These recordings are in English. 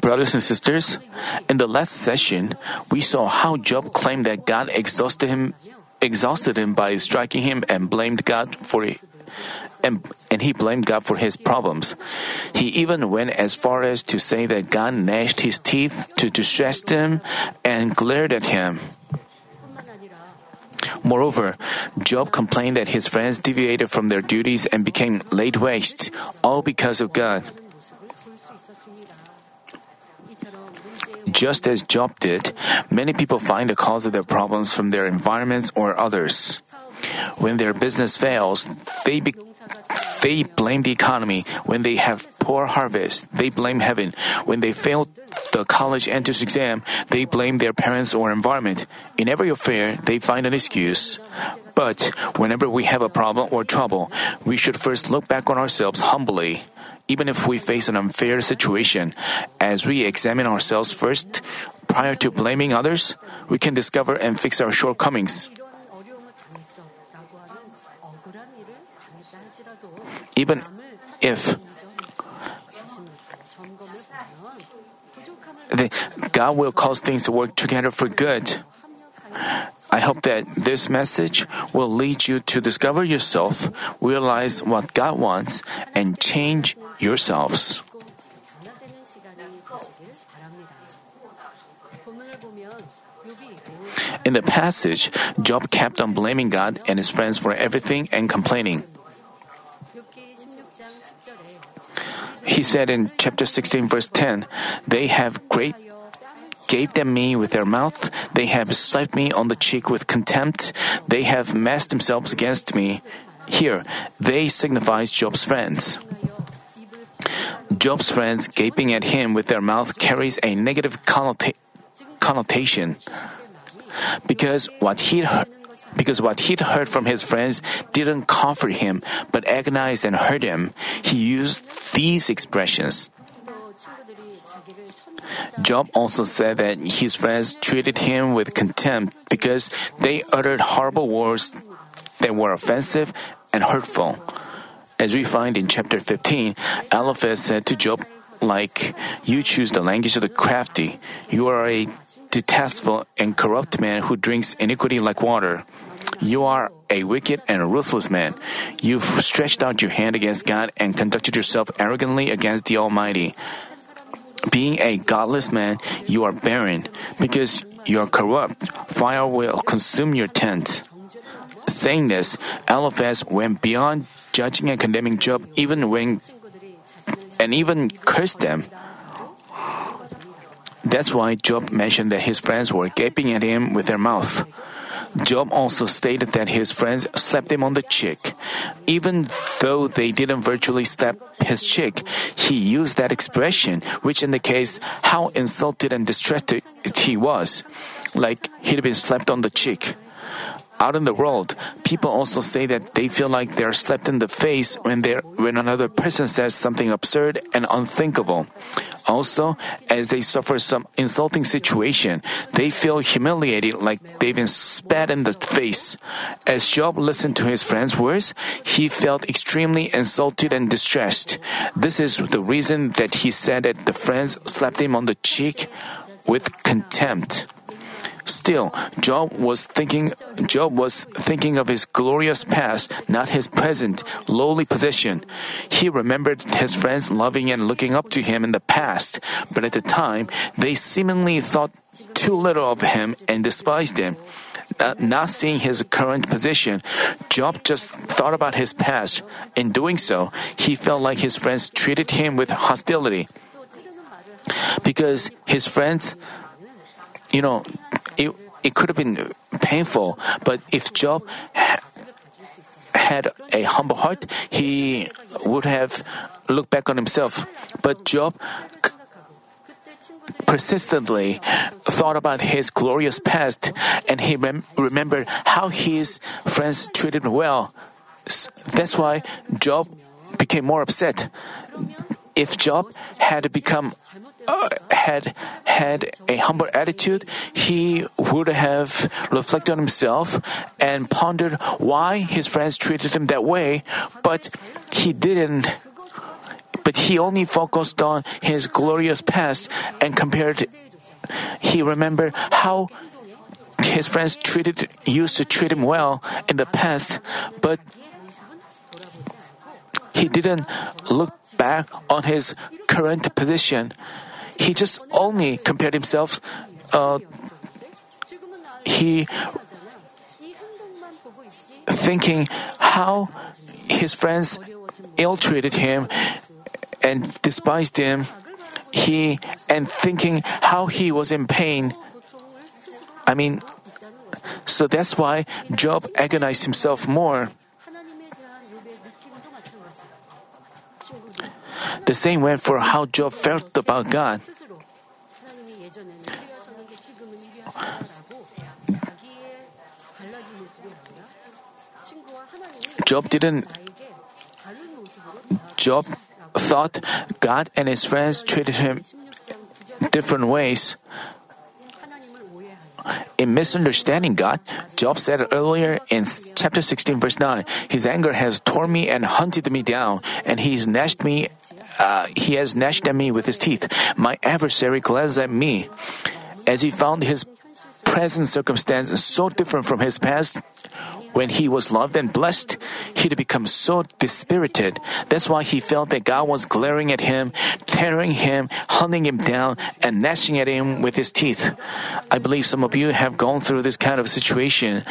Brothers and sisters, in the last session, we saw how Job claimed that God exhausted him by striking him and blamed God for it. And he blamed God for his problems. He even went as far as to say that God gnashed his teeth to distress him and glared at him. Moreover, Job complained that his friends deviated from their duties and became laid waste, all because of God. Just as Job did, many people find the cause of their problems from their environments or others. When their business fails, they blame the economy. When they have poor harvest, they blame heaven. When they fail the college entrance exam, they blame their parents or environment. In every affair, they find an excuse. But whenever we have a problem or trouble, we should first look back on ourselves humbly. Even if we face an unfair situation, as we examine ourselves first, prior to blaming others, we can discover and fix our shortcomings. God will cause things to work together for good. I hope that this message will lead you to discover yourself, realize what God wants, and change yourselves. In the passage, Job kept on blaming God and his friends for everything and complaining. He said in chapter 16, verse 10, "They have gaped at me with their mouth. They have slapped me on the cheek with contempt. They have massed themselves against me." Here, they signifies Job's friends. Job's friends gaping at him with their mouth carries a negative connotation. Because what he'd heard from his friends didn't comfort him, but agonized and hurt him, he used these expressions. Job also said that his friends treated him with contempt because they uttered horrible words that were offensive and hurtful. As we find in chapter 15, Eliphaz said to Job, like, "You choose the language of the crafty. You are a detestable and corrupt man who drinks iniquity like water. You are a wicked and ruthless man. You've stretched out your hand against God and conducted yourself arrogantly against the Almighty. Being a godless man, you are barren. Because you are corrupt, fire will consume your tent." Saying this, Eliphaz went beyond judging and condemning Job even cursed them. That's why Job mentioned that his friends were gaping at him with their mouth. Job also stated that his friends slapped him on the cheek. Even though they didn't virtually slap his cheek, he used that expression, which indicates how insulted and distressed he was, like he'd been slapped on the cheek. Out in the world, people also say that they feel like they're slapped in the face when another person says something absurd and unthinkable. Also, as they suffer some insulting situation, they feel humiliated like they've been spat in the face. As Job listened to his friend's words, he felt extremely insulted and distressed. This is the reason that he said that the friends slapped him on the cheek with contempt. Still, Job was thinking of his glorious past, not his present lowly position. He remembered his friends loving and looking up to him in the past, but at the time, they seemingly thought too little of him and despised him. Not seeing his current position, Job just thought about his past. In doing so, he felt like his friends treated him with hostility. Because his friends... It could have been painful, but if Job had a humble heart, he would have looked back on himself. But Job persistently thought about his glorious past, and he remembered how his friends treated him well. That's why Job became more upset. If Job had had a humble attitude, he would have reflected on himself and pondered why his friends treated him that way, but he didn't. but he only focused on his glorious past and compared. He remembered how his friends used to treat him well in the past, but he didn't look back on his current position. He just only compared himself. He thinking how his friends ill-treated him and despised him. Thinking how he was in pain. So that's why Job agonized himself more. The same went for how Job felt about God. Job thought God and his friends treated him different ways. In misunderstanding God, Job said earlier in chapter 16, verse 9, "His anger has torn me and hunted me down, and he has gnashed at me with his teeth. My adversary glanced at me." As he found his present circumstance so different from his past, when he was loved and blessed, he'd become so dispirited. That's why he felt that God was glaring at him, tearing him, hunting him down, and gnashing at him with his teeth. I believe some of you have gone through this kind of situation.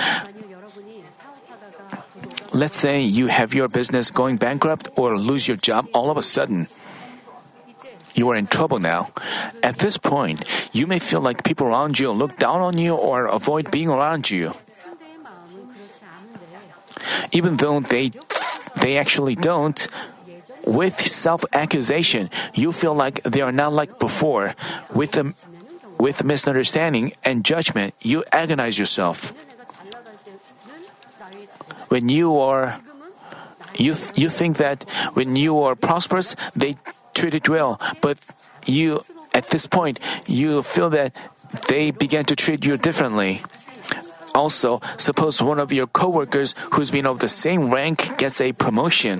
Let's say you have your business going bankrupt or lose your job all of a sudden. You are in trouble now. At this point, you may feel like people around you look down on you or avoid being around you, even though they actually don't. With self-accusation, you feel like they are not like before. With misunderstanding and judgment, you agonize yourself. When you think that when you are prosperous, they treat it well, but you at this point you feel that they began to treat you differently. Also, suppose one of your coworkers who's been of the same rank gets a promotion.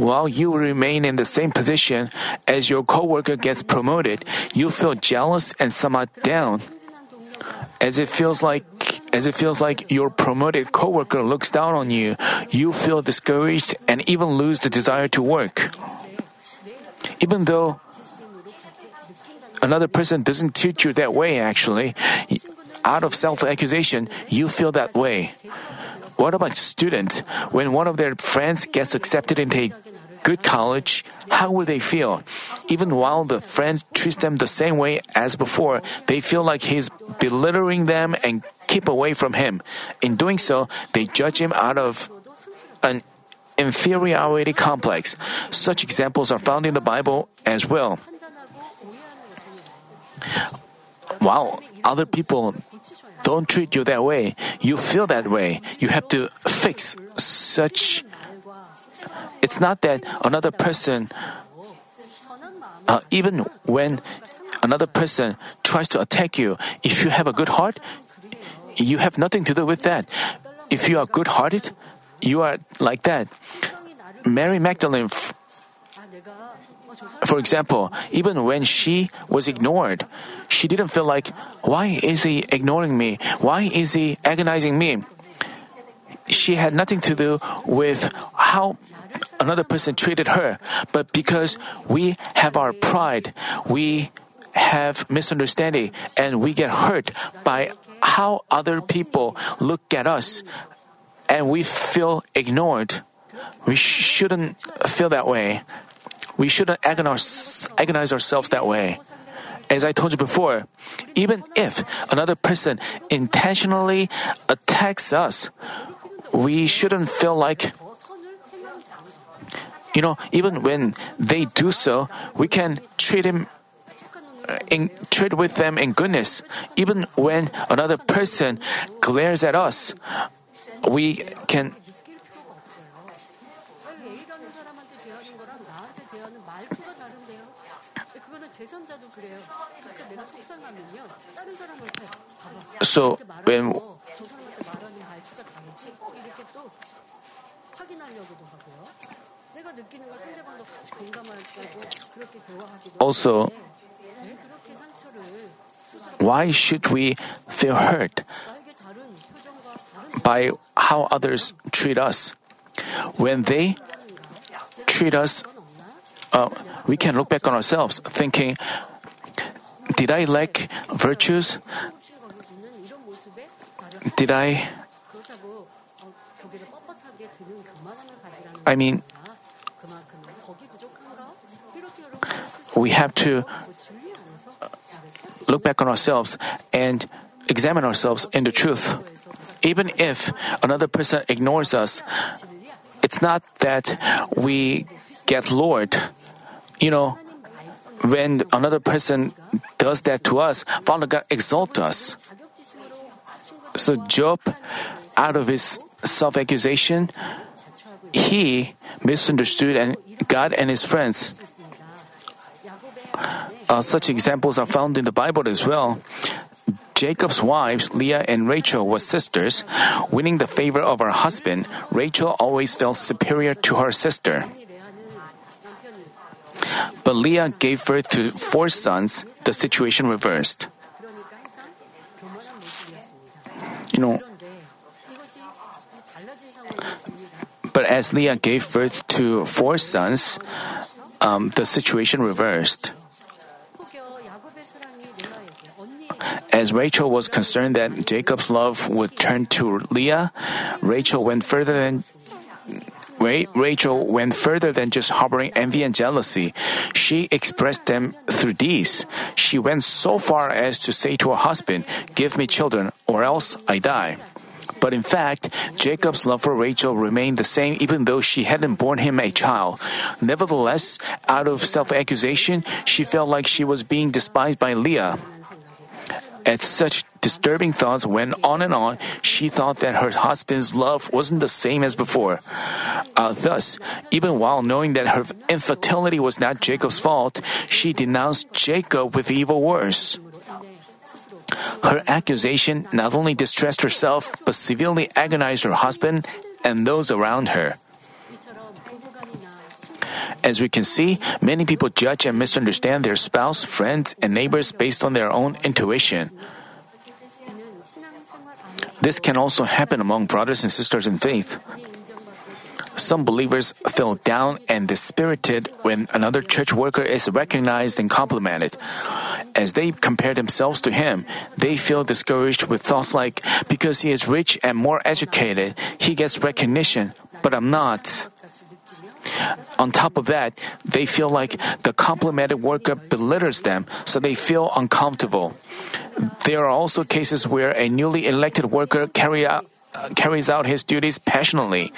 While you remain in the same position as your coworker gets promoted, you feel jealous and somewhat down. As it feels like your promoted coworker looks down on you, you feel discouraged and even lose the desire to work. Even though another person doesn't treat you that way, actually, out of self-accusation, you feel that way. What about students? When one of their friends gets accepted into a good college, how will they feel? Even while the friend treats them the same way as before, they feel like he's belittling them and keep away from him. In doing so, they judge him out of an inferiority complex. Such examples are found in the Bible as well. While other people don't treat you that way, you feel that way. You have to fix such. It's not that another person, even when another person tries to attack you, if you have a good heart, you have nothing to do with that. If you are good-hearted, you are like that. Mary Magdalene, for example, even when she was ignored, she didn't feel like, why is he ignoring me? Why is he agonizing me? She had nothing to do with how another person treated her. But because we have our pride, we have misunderstanding, and we get hurt by how other people look at us, and we feel ignored. We shouldn't feel that way. We shouldn't agonize ourselves that way. As I told you before, even if another person intentionally attacks us, we shouldn't feel like, even when they do so, we can treat with them in goodness. Even when another person glares at us, we can. So Also, why should we feel hurt by how others treat us? When they treat us, we can look back on ourselves thinking, did I lack virtues? I mean, we have to look back on ourselves and examine ourselves in the truth. Even if another person ignores us, it's not that we get lured. You know, when another person does that to us, Father God exalts us. So Job, out of his self-accusation, he misunderstood God and his friends. Such examples are found in the Bible as well. Jacob's wives, Leah and Rachel, were sisters. Winning the favor of her husband, Rachel always felt superior to her sister. But Leah gave birth to 4 sons. The situation reversed. But as Leah gave birth to 4 sons, the situation reversed. As Rachel was concerned that Jacob's love would turn to Leah, Rachel went further than just harboring envy and jealousy. She expressed them through deeds. She went so far as to say to her husband, "Give me children, or else I die." But in fact, Jacob's love for Rachel remained the same even though she hadn't borne him a child. Nevertheless, out of self-accusation, she felt like she was being despised by Leah. At such disturbing thoughts went on and on. She thought that her husband's love wasn't the same as before. Thus, even while knowing that her infertility was not Jacob's fault, she denounced Jacob with evil words. Her accusation not only distressed herself, but severely agonized her husband and those around her. As we can see, many people judge and misunderstand their spouse, friends, and neighbors based on their own intuition. This can also happen among brothers and sisters in faith. Some believers feel down and dispirited when another church worker is recognized and complimented. As they compare themselves to him, they feel discouraged with thoughts like, because he is rich and more educated, he gets recognition, but I'm not. On top of that, they feel like the complimented worker belittles them, so they feel uncomfortable. There are also cases where a newly elected worker carries out his duties passionately.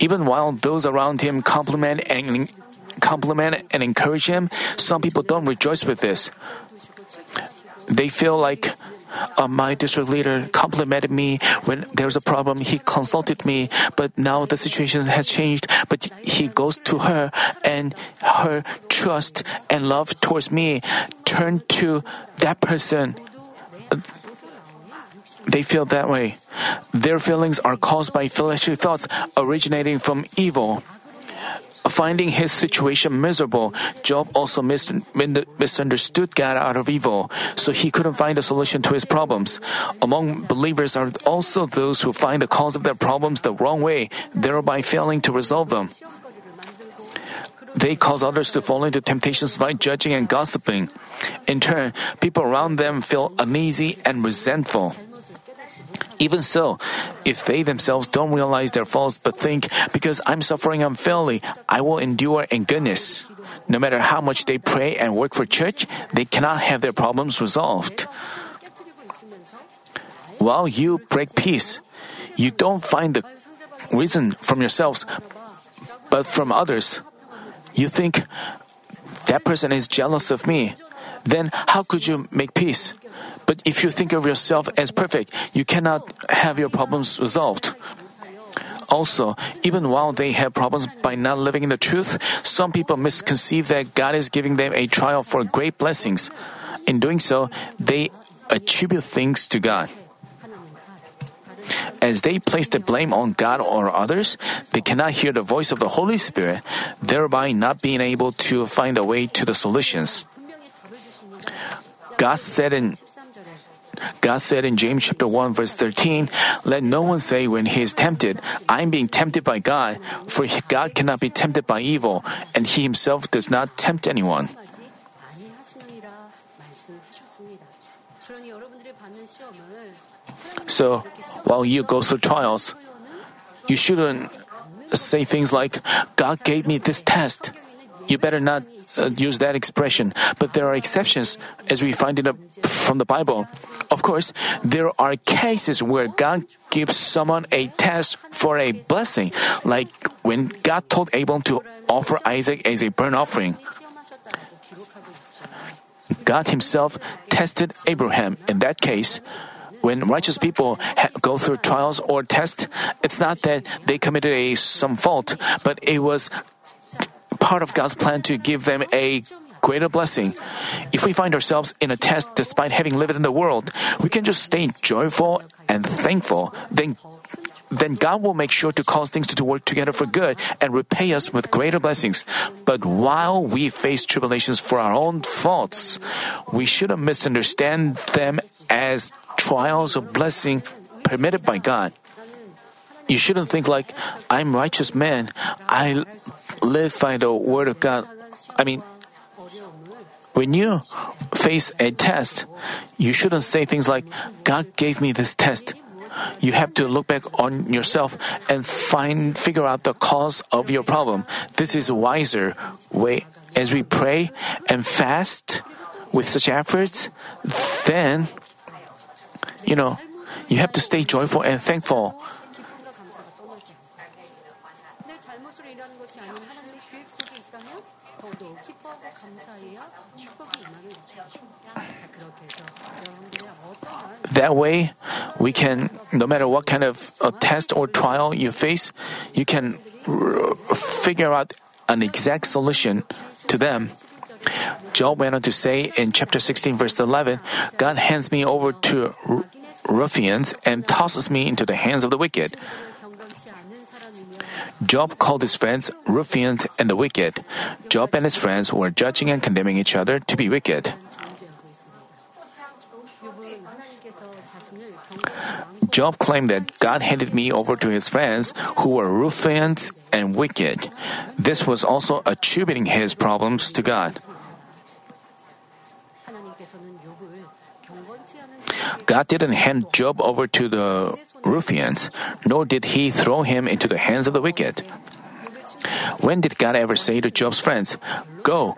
Even while those around him compliment and encourage him, some people don't rejoice with this. They feel like, my district leader complimented me when there's a problem. He consulted me, but now the situation has changed. But he goes to her, and her trust and love towards me turned to that person. They feel that way. Their feelings are caused by fleshly thoughts originating from evil. Finding his situation miserable, Job also misunderstood God out of evil, so he couldn't find a solution to his problems. Among believers are also those who find the cause of their problems the wrong way, thereby failing to resolve them. They cause others to fall into temptations by judging and gossiping. In turn, people around them feel uneasy and resentful. Even so, if they themselves don't realize their faults but think, because I'm suffering unfairly, I will endure in goodness. No matter how much they pray and work for church, they cannot have their problems resolved. While you break peace, you don't find the reason from yourselves, but from others. You think, that person is jealous of me. Then how could you make peace? But if you think of yourself as perfect, you cannot have your problems resolved. Also, even while they have problems by not living in the truth, some people misconceive that God is giving them a trial for great blessings. In doing so, they attribute things to God. As they place the blame on God or others, they cannot hear the voice of the Holy Spirit, thereby not being able to find a way to the solutions. God said in James chapter 1 verse 13, "Let no one say when he is tempted, I am being tempted by God, for God cannot be tempted by evil, and he himself does not tempt anyone." So, while you go through trials, you shouldn't say things like, "God gave me this test." You better not use that expression, but there are exceptions as we find it from the Bible. Of course, there are cases where God gives someone a test for a blessing, like when God told Abram to offer Isaac as a burnt offering. God himself tested Abraham. In that case, when righteous people go through trials or tests, it's not that they committed some fault, but it was part of God's plan to give them a greater blessing. If we find ourselves in a test despite having lived in the world, we can just stay joyful and thankful. Then God will make sure to cause things to work together for good and repay us with greater blessings. But while we face tribulations for our own faults, we shouldn't misunderstand them as trials of blessing permitted by God. You shouldn't think like, "I'm righteous man. I live by the word of God." When you face a test, you shouldn't say things like, "God gave me this test." You have to look back on yourself and figure out the cause of your problem. This is a wiser way. As we pray and fast with such efforts, then, you have to stay joyful and thankful. That way, we can, no matter what kind of a test or trial you face, you can figure out an exact solution to them. Job went on to say in chapter 16, verse 11, "God hands me over to ruffians and tosses me into the hands of the wicked." Job called his friends ruffians and the wicked. Job and his friends were judging and condemning each other to be wicked. Job claimed that God handed me over to his friends who were ruffians and wicked. This was also attributing his problems to God. God didn't hand Job over to the ruffians, nor did he throw him into the hands of the wicked. When did God ever say to Job's friends, "Go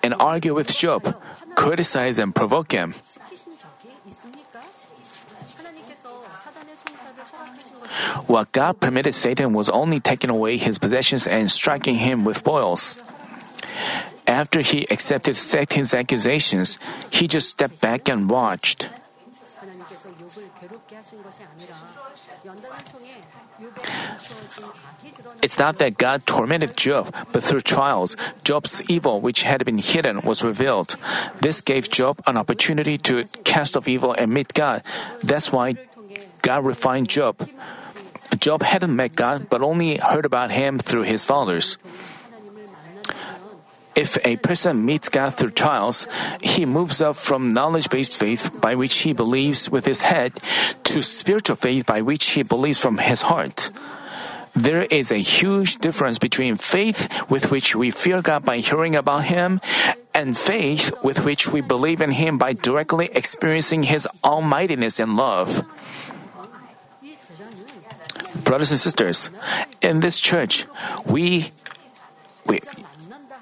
and argue with Job, criticize and provoke him"? What God permitted Satan was only taking away his possessions and striking him with boils. After he accepted Satan's accusations, he just stepped back and watched. It's not that God tormented Job, but through trials, Job's evil, which had been hidden, was revealed. This gave Job an opportunity to cast off evil and meet God. That's why God refined Job. Job hadn't met God, but only heard about him through his fathers. If a person meets God through trials, he moves up from knowledge-based faith by which he believes with his head to spiritual faith by which he believes from his heart. There is a huge difference between faith with which we fear God by hearing about Him and faith with which we believe in Him by directly experiencing His almightiness and love. Brothers and sisters, in this church,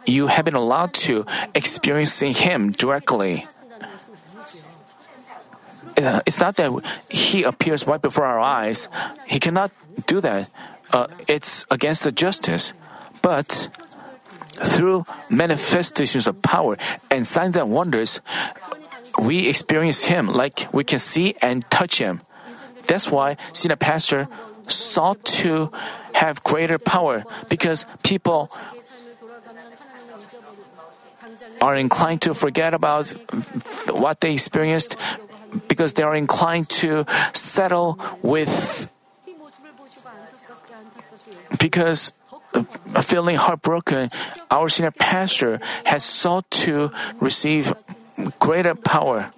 you have been allowed to experience Him directly. It's not that He appears right before our eyes. He cannot do that. It's against the justice. But through manifestations of power and signs and wonders, we experience Him like we can see and touch Him. That's why senior pastor sought to have greater power, because people are inclined to forget about what they experienced because they are inclined to settle with because feeling heartbroken, our senior pastor has sought to receive greater power.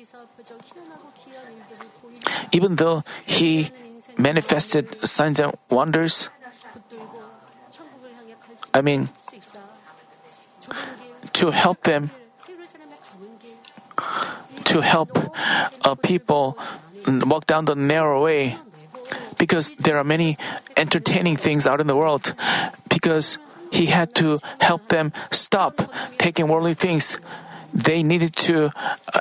Even though he manifested signs and wonders, to help them, to help people walk down the narrow way, because there are many entertaining things out in the world, because he had to help them stop taking worldly things. They needed to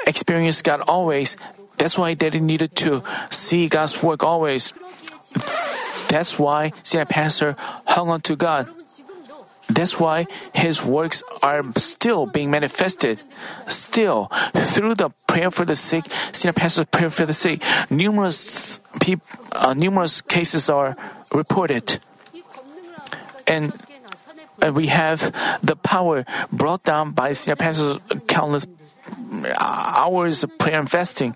experience God always. That's why they needed to see God's work always. That's why senior pastor hung on to God. That's why his works are still being manifested. Still, through the prayer for the sick, senior pastor's prayer for the sick, numerous cases are reported. And we have the power brought down by senior pastor's countless hours of prayer and fasting.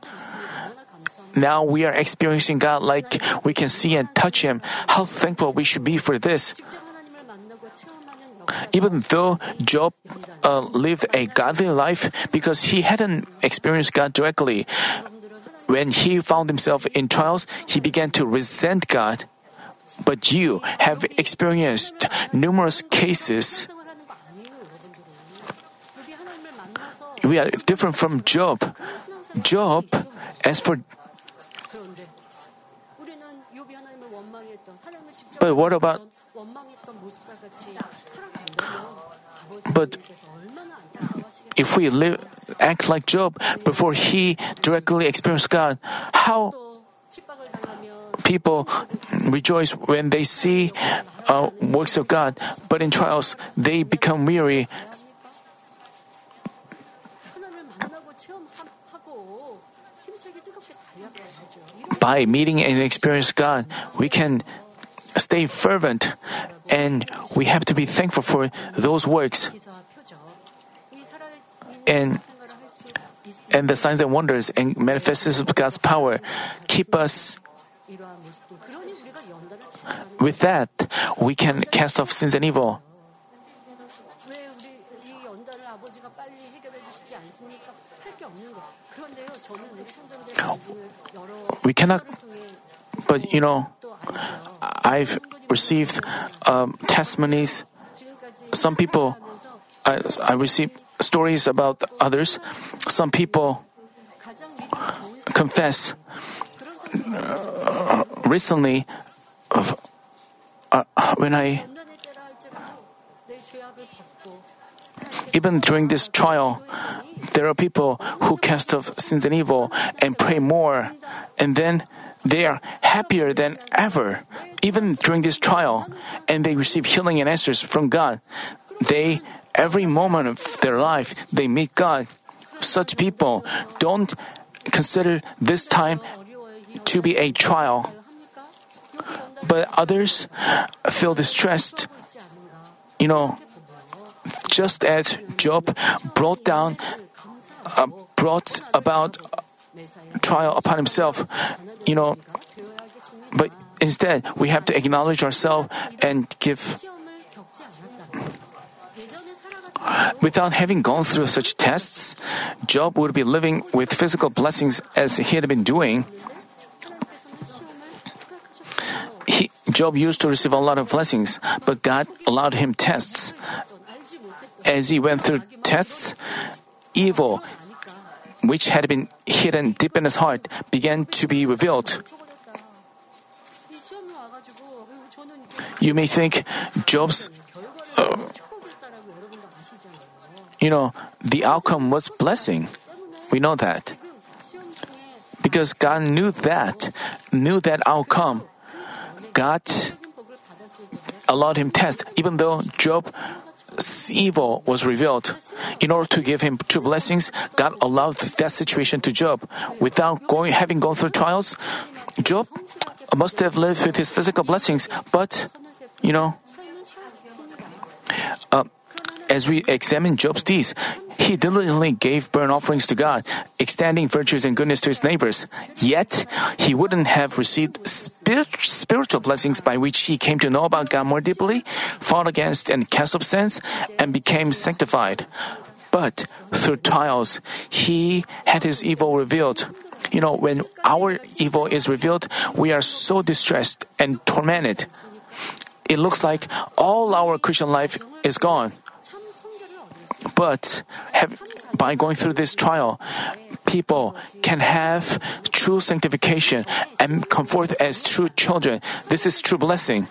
Now we are experiencing God like we can see and touch Him. How thankful we should be for this. Even though Job lived a godly life because he hadn't experienced God directly, when he found himself in trials, he began to resent God. But you have experienced numerous cases. We are different from Job. But what about? But if we act like Job before he directly experienced God, how people rejoice when they see works of God, but in trials they become weary. By meeting and experiencing God, we can stay fervent, and we have to be thankful for those works and the signs and wonders and manifestations of God's power. Keep us with that. We can cast off sins and evil. We cannot, but I've received testimonies. Some people, I receive stories about others. Some people confess. Recently, even during this trial, there are people who cast off sins and evil and pray more, and then they are happier than ever, even during this trial, and they receive healing and answers from God. Every moment of their life, they meet God. Such people don't consider this time to be a trial, but others feel distressed. Just as Job brought about trial upon himself, but instead we have to acknowledge ourselves and give. Without having gone through such tests, Job would be living with physical blessings as he had been doing. Job used to receive a lot of blessings, but God allowed him tests. As he went through tests, evil, which had been hidden deep in his heart, began to be revealed. You may think Job's, the outcome was blessing. We know that. Because God knew that outcome. God allowed him test, even though Job's evil was revealed. In order to give him true blessings, God allowed that situation to Job. Without having gone through trials, Job must have lived with his physical blessings, but, as we examine Job's deeds, he diligently gave burnt offerings to God, extending virtues and goodness to his neighbors. Yet, he wouldn't have received spiritual blessings by which he came to know about God more deeply, fought against and cast off sins, and became sanctified. But through trials, he had his evil revealed. You know, when our evil is revealed, we are so distressed and tormented. It looks like all our Christian life is gone. But by going through this trial, people can have true sanctification and come forth as true children. This is true blessing.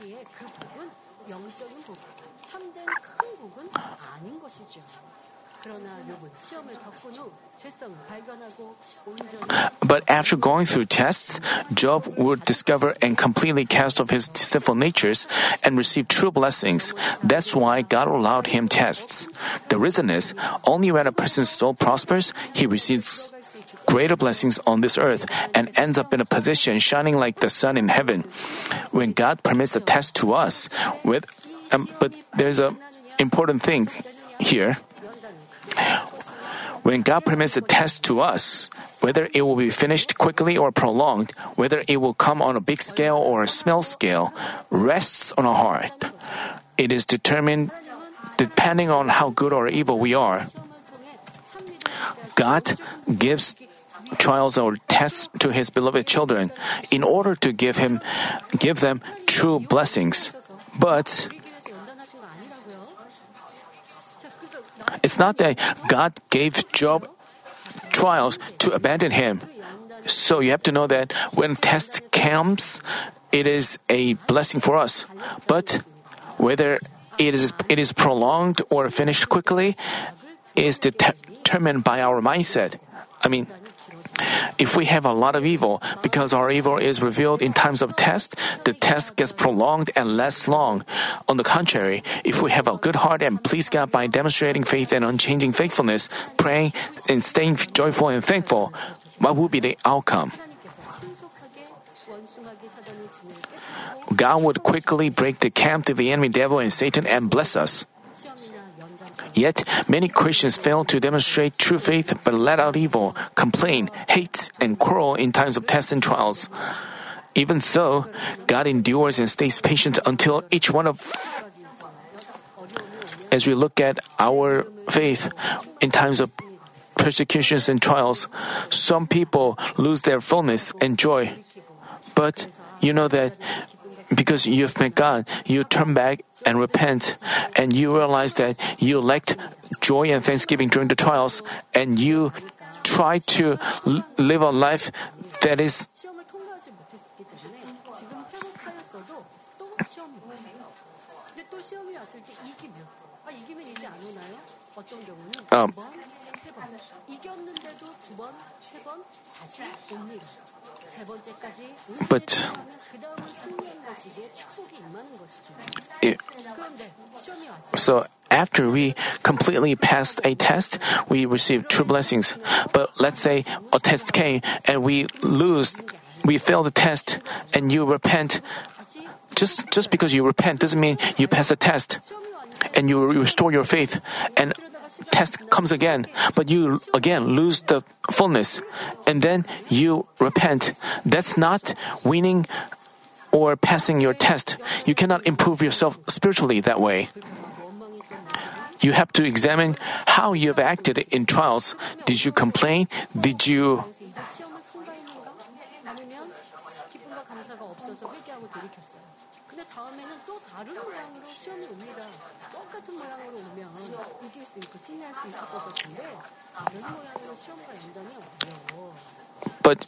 But after going through tests, Job would discover and completely cast off his sinful natures and receive true blessings. That's why God allowed him tests. The reason is, only when a person's soul prospers, he receives greater blessings on this earth and ends up in a position shining like the sun in heaven. When God permits a test to us, but there's an important thing here. When God permits a test to us, whether it will be finished quickly or prolonged, whether it will come on a big scale or a small scale, rests on our heart. It is determined depending on how good or evil we are. God gives trials or tests to His beloved children in order to give them true blessings. But it's not that God gave Job trials to abandon him. So you have to know that when test comes, it is a blessing for us. But whether it is prolonged or finished quickly is determined by our mindset. If we have a lot of evil, because our evil is revealed in times of test, the test gets prolonged and lasts long. On the contrary, if we have a good heart and please God by demonstrating faith and unchanging faithfulness, praying and staying joyful and thankful, what will be the outcome? God would quickly break the camp of the enemy devil and Satan and bless us. Yet, many Christians fail to demonstrate true faith but let out evil, complain, hate, and quarrel in times of tests and trials. Even so, God endures and stays patient until each one of... As we look at our faith in times of persecutions and trials, some people lose their fullness and joy. But you know that because you've met God, you turn back and repent, and you realize that you lacked joy and thanksgiving during the trials, and you try to live a life that is... But so after we completely passed a test, we received true blessings. But let's say a test came and we fail the test, and you repent. Just because you repent doesn't mean you pass a test, and you restore your faith, and test comes again, but you again lose the fullness, and then you repent. That's not winning or passing your test. You cannot improve yourself spiritually that way. You have to examine how you have acted in trials. Did you complain? Did you... But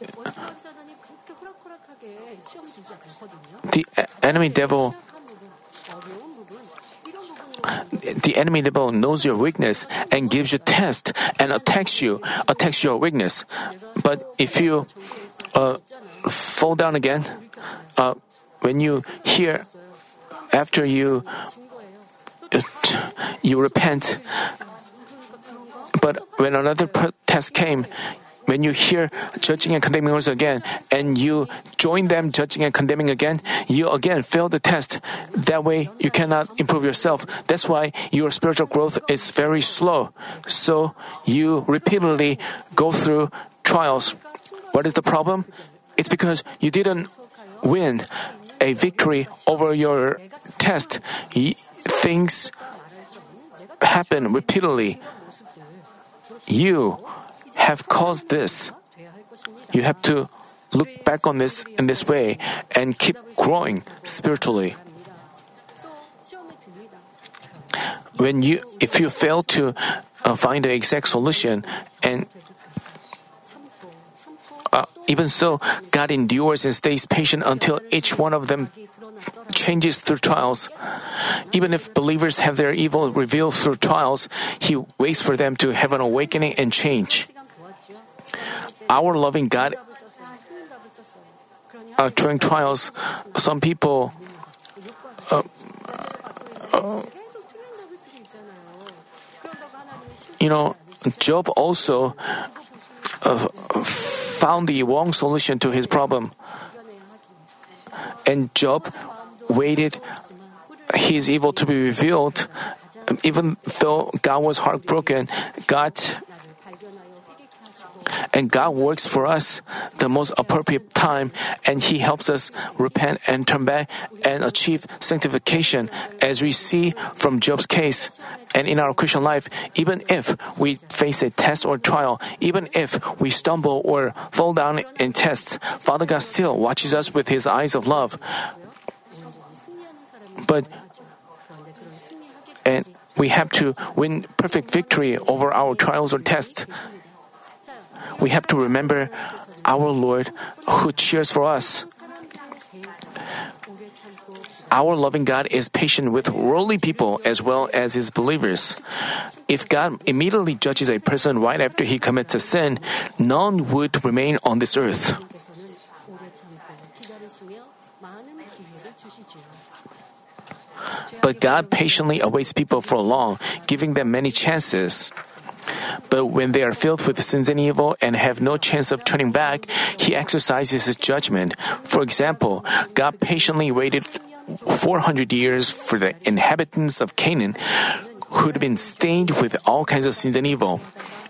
the enemy devil knows your weakness and gives you test and attacks your weakness. But if you fall down again, when you hear after you repent, but when another test came, When you hear judging and condemning others again, and you join them judging and condemning again, you again fail the test. That way, you cannot improve yourself. That's why your spiritual growth is very slow. So, you repeatedly go through trials. What is the problem? It's because you didn't win a victory over your test. Things happen repeatedly. You have caused this. You have to look back on this in this way and keep growing spiritually. If you fail to find the exact solution, and even so, God endures and stays patient until each one of them changes through trials. Even if believers have their evil revealed through trials, He waits for them to have an awakening and change. Our loving God, during trials, some people Job also found the wrong solution to his problem. And Job waited his evil to be revealed. Even though God was heartbroken, God works for us the most appropriate time, and He helps us repent and turn back and achieve sanctification, as we see from Job's case. And in our Christian life, even if we face a test or trial, even if we stumble or fall down in tests, Father God still watches us with His eyes of love. And we have to win perfect victory over our trials or tests. We have to remember our Lord who cheers for us. Our loving God is patient with worldly people as well as His believers. If God immediately judges a person right after he commits a sin, none would remain on this earth. But God patiently awaits people for long, giving them many chances. But when they are filled with sins and evil and have no chance of turning back, He exercises His judgment. For example, God patiently waited 400 years for the inhabitants of Canaan who had been stained with all kinds of sins and evil.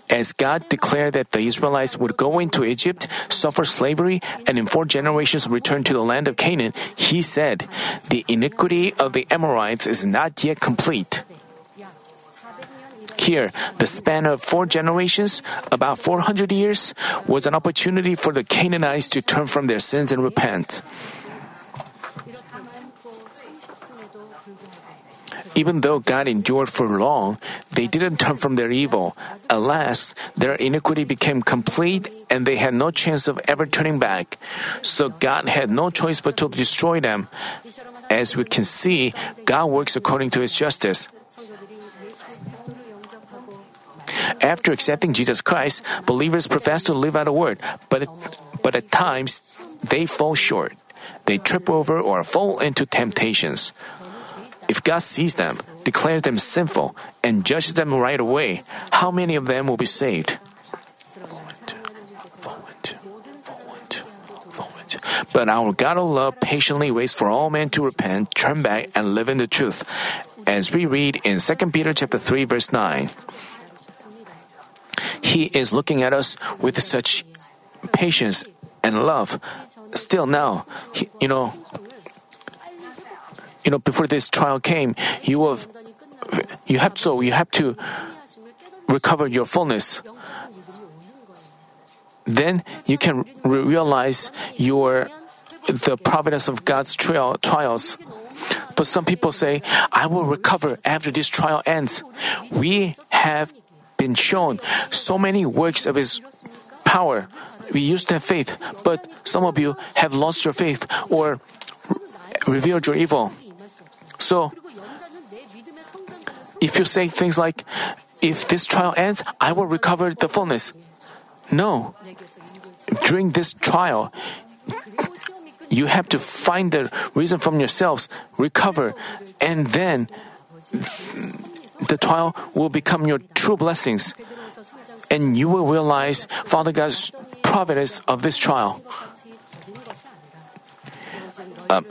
As God declared that the Israelites would go into Egypt, suffer slavery, and in 4 generations return to the land of Canaan, He said, "The iniquity of the Amorites is not yet complete." Here, the span of 4 generations, about 400 years, was an opportunity for the Canaanites to turn from their sins and repent. Even though God endured for long, they didn't turn from their evil. Alas, their iniquity became complete and they had no chance of ever turning back. So God had no choice but to destroy them. As we can see, God works according to His justice. After accepting Jesus Christ, believers profess to live out a word, but at times they fall short. They trip over or fall into temptations. If God sees them, declares them sinful, and judges them right away, how many of them will be saved? But our God of love patiently waits for all men to repent, turn back, and live in the truth, as we read in 2 Peter chapter 3, verse 9. He is looking at us with such patience and love. Still now, before this trial came, you have to recover your fullness. Then you can realize the providence of God's trials. But some people say, "I will recover after this trial ends." We have been shown so many works of His power. We used to have faith, but some of you have lost your faith or revealed your evil. So, if you say things like, "If this trial ends, I will recover the fullness." No. During this trial, you have to find the reason from yourselves, recover, and then the trial will become your true blessings. and you will realize Father God's providence of this trial.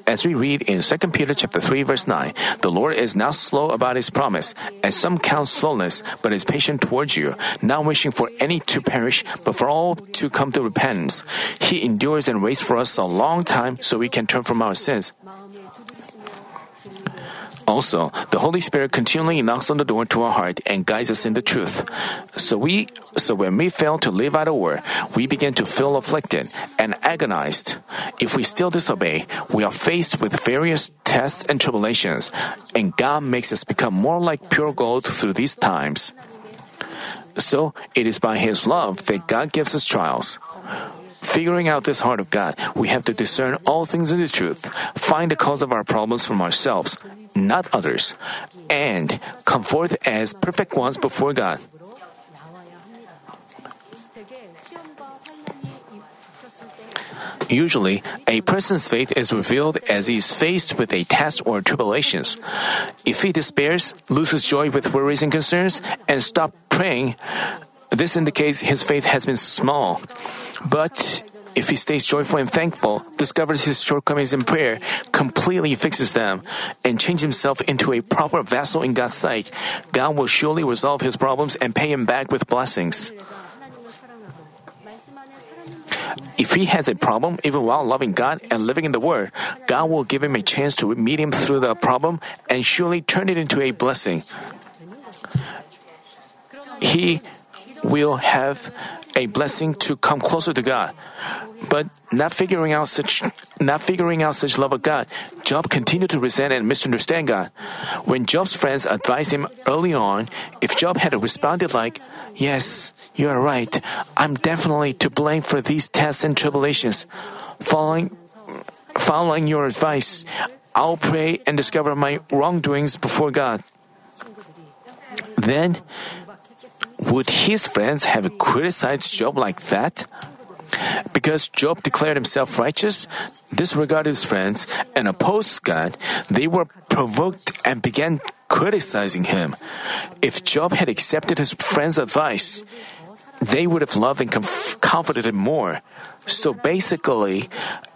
As we read in 2 Peter chapter 3, verse 9, the Lord is not slow about His promise, as some count slowness, but is patient towards you, not wishing for any to perish, but for all to come to repentance. He endures and waits for us a long time so we can turn from our sins. Also, the Holy Spirit continually knocks on the door to our heart and guides us in the truth. So when we fail to live out our word, we begin to feel afflicted and agonized. If we still disobey, we are faced with various tests and tribulations, and God makes us become more like pure gold through these times. So, it is by His love that God gives us trials. Figuring out this heart of God, we have to discern all things in the truth, find the cause of our problems from ourselves, not others, and come forth as perfect ones before God. Usually, a person's faith is revealed as he is faced with a test or tribulations. If he despairs, loses joy with worries and concerns, and stops praying, this indicates his faith has been small. But if he stays joyful and thankful, discovers his shortcomings in prayer, completely fixes them, and changes himself into a proper vessel in God's sight, God will surely resolve his problems and pay him back with blessings. If he has a problem, even while loving God and living in the Word, God will give him a chance to meet him through the problem and surely turn it into a blessing. He will have a blessing to come closer to God. But not figuring out such love of God, Job continued to resent and misunderstand God. When Job's friends advised him early on, if Job had responded like, "Yes, you are right. I'm definitely to blame for these tests and tribulations. Following your advice, I'll pray and discover my wrongdoings before God," then would his friends have criticized Job like that? Because Job declared himself righteous, disregarded his friends, and opposed God, they were provoked and began criticizing him. If Job had accepted his friends' advice, they would have loved and comforted him more. So basically,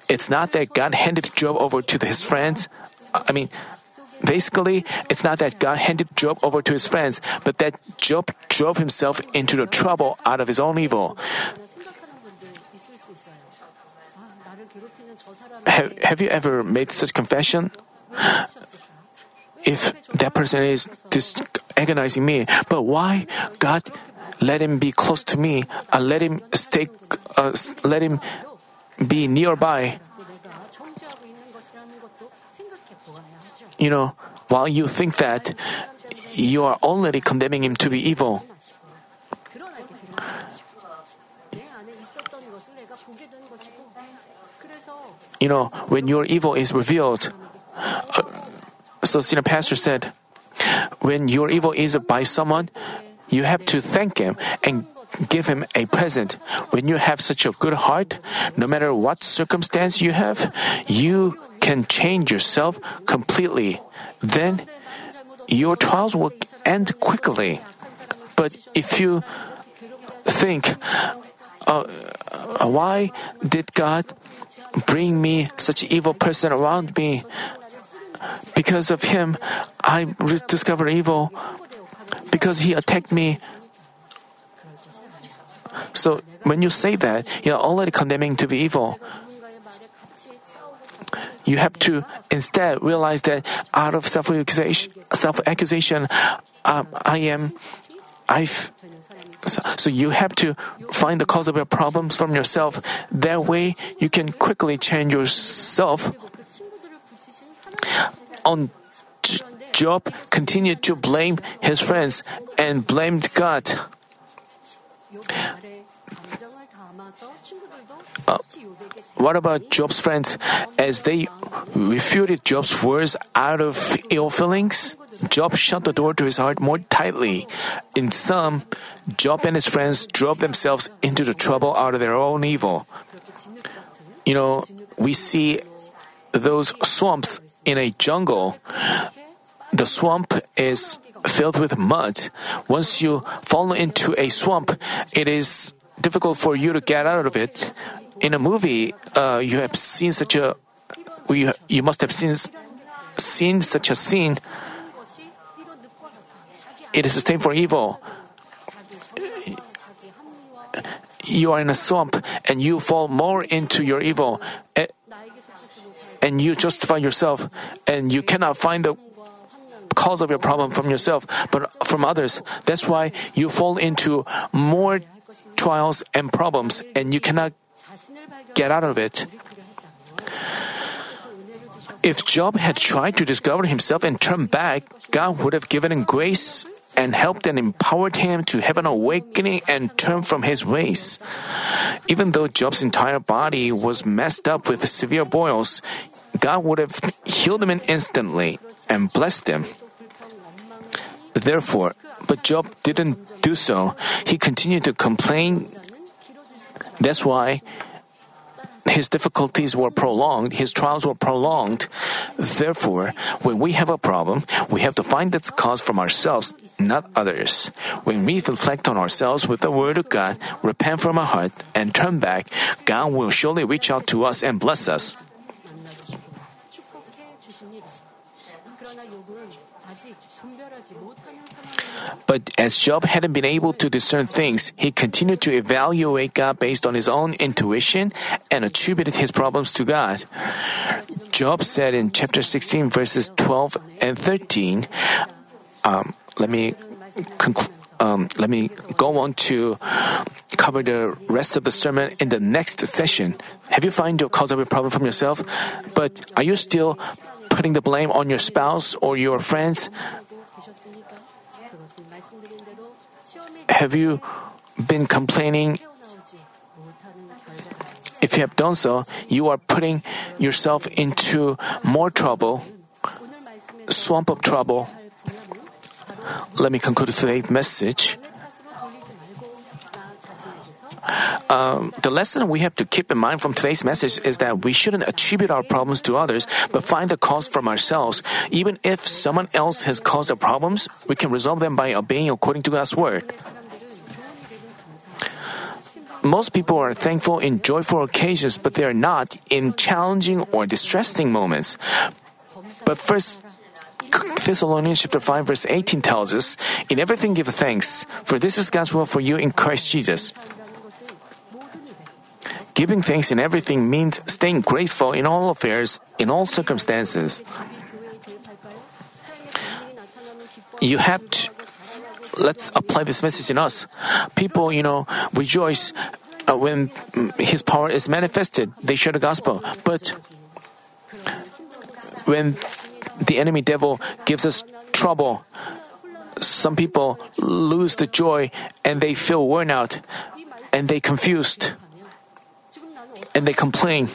it's not that God handed Job over to his friends, but that Job drove himself into the trouble out of his own evil. Have you ever made such confession? If that person is agonizing me, but why God let him be close to me? Let him be nearby. While you think that, you are already condemning him to be evil. When your evil is revealed, so senior pastor said, when your evil is by someone, you have to thank him and give him a present. When you have such a good heart, no matter what circumstance you have, you can change yourself completely. Then your trials will end quickly. But if you think, why did God bring me such evil person around me? Because of him, I discovered evil. Because he attacked me. So when you say that, you are already condemning to be evil. You have to instead realize that out of self-accusation, So you have to find the cause of your problems from yourself. That way, you can quickly change yourself. Job continued to blame his friends and blamed God. What about Job's friends? As they refuted Job's words out of ill feelings, Job shut the door to his heart more tightly. In sum, Job and his friends drove themselves into the trouble out of their own evil. We see those swamps in a jungle. The swamp is filled with mud. Once you fall into a swamp, it is difficult for you to get out of it. In a movie, you must have seen such a scene. It is the same for evil. You are in a swamp and you fall more into your evil, and you justify yourself, and you cannot find the cause of your problem from yourself but from others. That's why you fall into more trials and problems, and you cannot get out of it. If Job had tried to discover himself and turn back, God would have given him grace and helped and empowered him to have an awakening and turn from his ways. Even though Job's entire body was messed up with severe boils, God would have healed him instantly and blessed him. But Job didn't do so. He continued to complain. That's why his difficulties were prolonged, his trials were prolonged. Therefore, when we have a problem, we have to find its cause from ourselves, not others. When we reflect on ourselves with the Word of God, repent from our heart, and turn back, God will surely reach out to us and bless us. But as Job hadn't been able to discern things, he continued to evaluate God based on his own intuition and attributed his problems to God. Job said in chapter 16, verses 12 and 13, let me go on to cover the rest of the sermon in the next session. Have you found your cause of your problem from yourself? But are you still putting the blame on your spouse or your friends? Have you been complaining? If you have done so, you are putting yourself into more trouble, swamp of trouble. Let me conclude today's message. The lesson we have to keep in mind from today's message is that we shouldn't attribute our problems to others, but find the cause from ourselves. Even if someone else has caused our problems, we can resolve them by obeying according to God's word. Most people are thankful in joyful occasions, but they are not in challenging or distressing moments. But first, Thessalonians chapter 5 verse 18 tells us, "In everything give thanks, for this is God's will for you in Christ Jesus." Giving thanks in everything means staying grateful in all affairs, in all circumstances. Let's apply this message in us. People, rejoice when His power is manifested. They share the gospel. But when the enemy devil gives us trouble, some people lose the joy and they feel worn out and they confused. And they complain.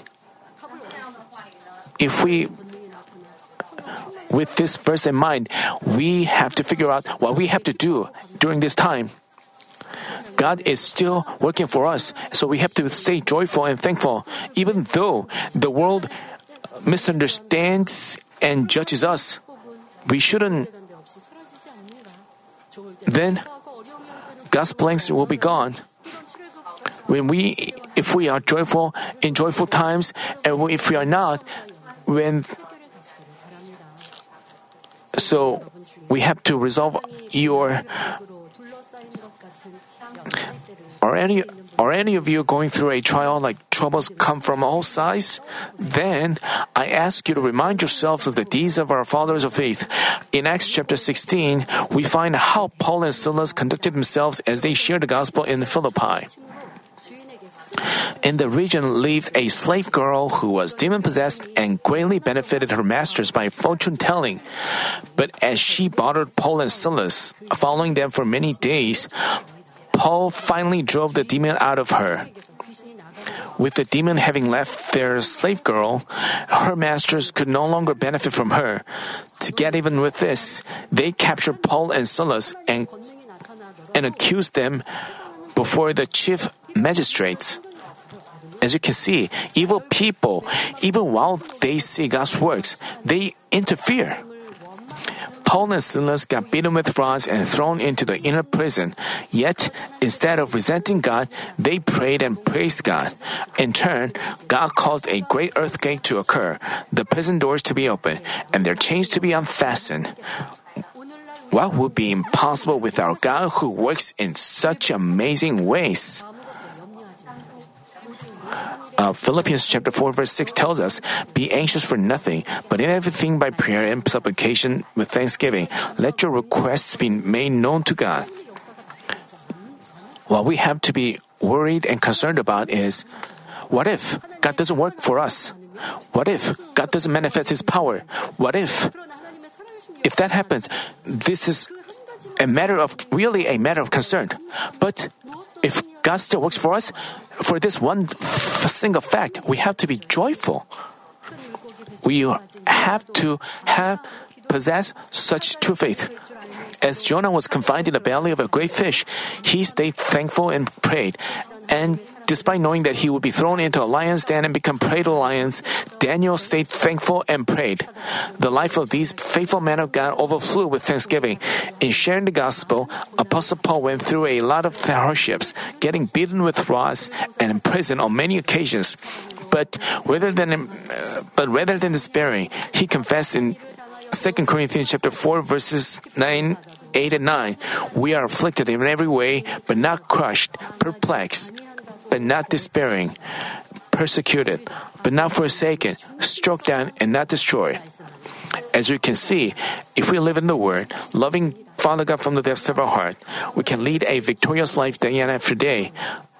With this verse in mind, we have to figure out what we have to do during this time. God is still working for us, so we have to stay joyful and thankful, even though the world misunderstands and judges us. We shouldn't. Then, God's plans will be gone. If we are joyful in joyful times, and if we are not, so we have to resolve Are any of you going through a trial like troubles come from all sides? Then I ask you to remind yourselves of the deeds of our fathers of faith. In Acts chapter 16, we find how Paul and Silas conducted themselves as they shared the gospel in Philippi. In the region lived a slave girl who was demon-possessed and greatly benefited her masters by fortune-telling. But as she bothered Paul and Silas, following them for many days, Paul finally drove the demon out of her. With the demon having left their slave girl, her masters could no longer benefit from her. To get even with this, they captured Paul and Silas and accused them before the chief magistrates. As you can see, evil people, even while they see God's works, they interfere. Paul and Silas got beaten with rods and thrown into the inner prison. Yet, instead of resenting God, they prayed and praised God. In turn, God caused a great earthquake to occur, the prison doors to be opened, and their chains to be unfastened. What would be impossible with our God who works in such amazing ways? Philippians chapter 4 verse 6 tells us, "Be anxious for nothing, but in everything by prayer and supplication with thanksgiving, let your requests be made known to God." What we have to be worried and concerned about is, what if God doesn't work for us? What if God doesn't manifest His power? What if? If that happens, this is a matter of concern. But if God still works for us, for this one single fact, we have to be joyful. We have to possess such true faith. As Jonah was confined in the belly of a great fish, he stayed thankful and prayed. And despite knowing that he would be thrown into a lion's den and become prey to lions, Daniel stayed thankful and prayed. The life of these faithful men of God overflew with thanksgiving. In sharing the gospel, Apostle Paul went through a lot of hardships, getting beaten with rods and imprisoned on many occasions. But rather than despairing, he confessed in 2 Corinthians chapter 4 verses 8 and 9, "We are afflicted in every way, but not crushed, perplexed, but not despairing, persecuted, but not forsaken, struck down and not destroyed." As you can see, if we live in the Word, loving Father God from the depths of our heart, we can lead a victorious life day after day.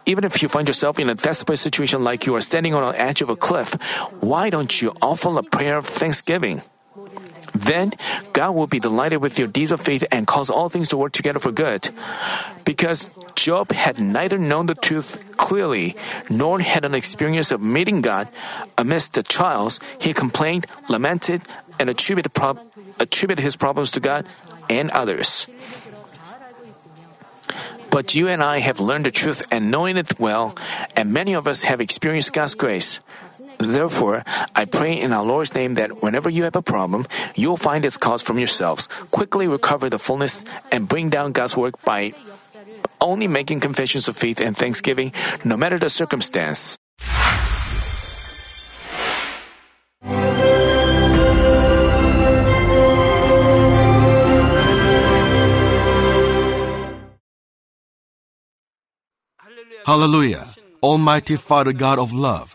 Even if you find yourself in a desperate situation like you are standing on the edge of a cliff, why don't you offer a prayer of thanksgiving? Then God will be delighted with your deeds of faith and cause all things to work together for good. Because Job had neither known the truth clearly nor had an experience of meeting God, amidst the trials, he complained, lamented, and attributed his problems to God and others. But you and I have learned the truth and knowing it well, and many of us have experienced God's grace. Therefore, I pray in our Lord's name that whenever you have a problem, you'll find its cause from yourselves, quickly recover the fullness, and bring down God's work by only making confessions of faith and thanksgiving, no matter the circumstance. Hallelujah! Almighty Father God of love,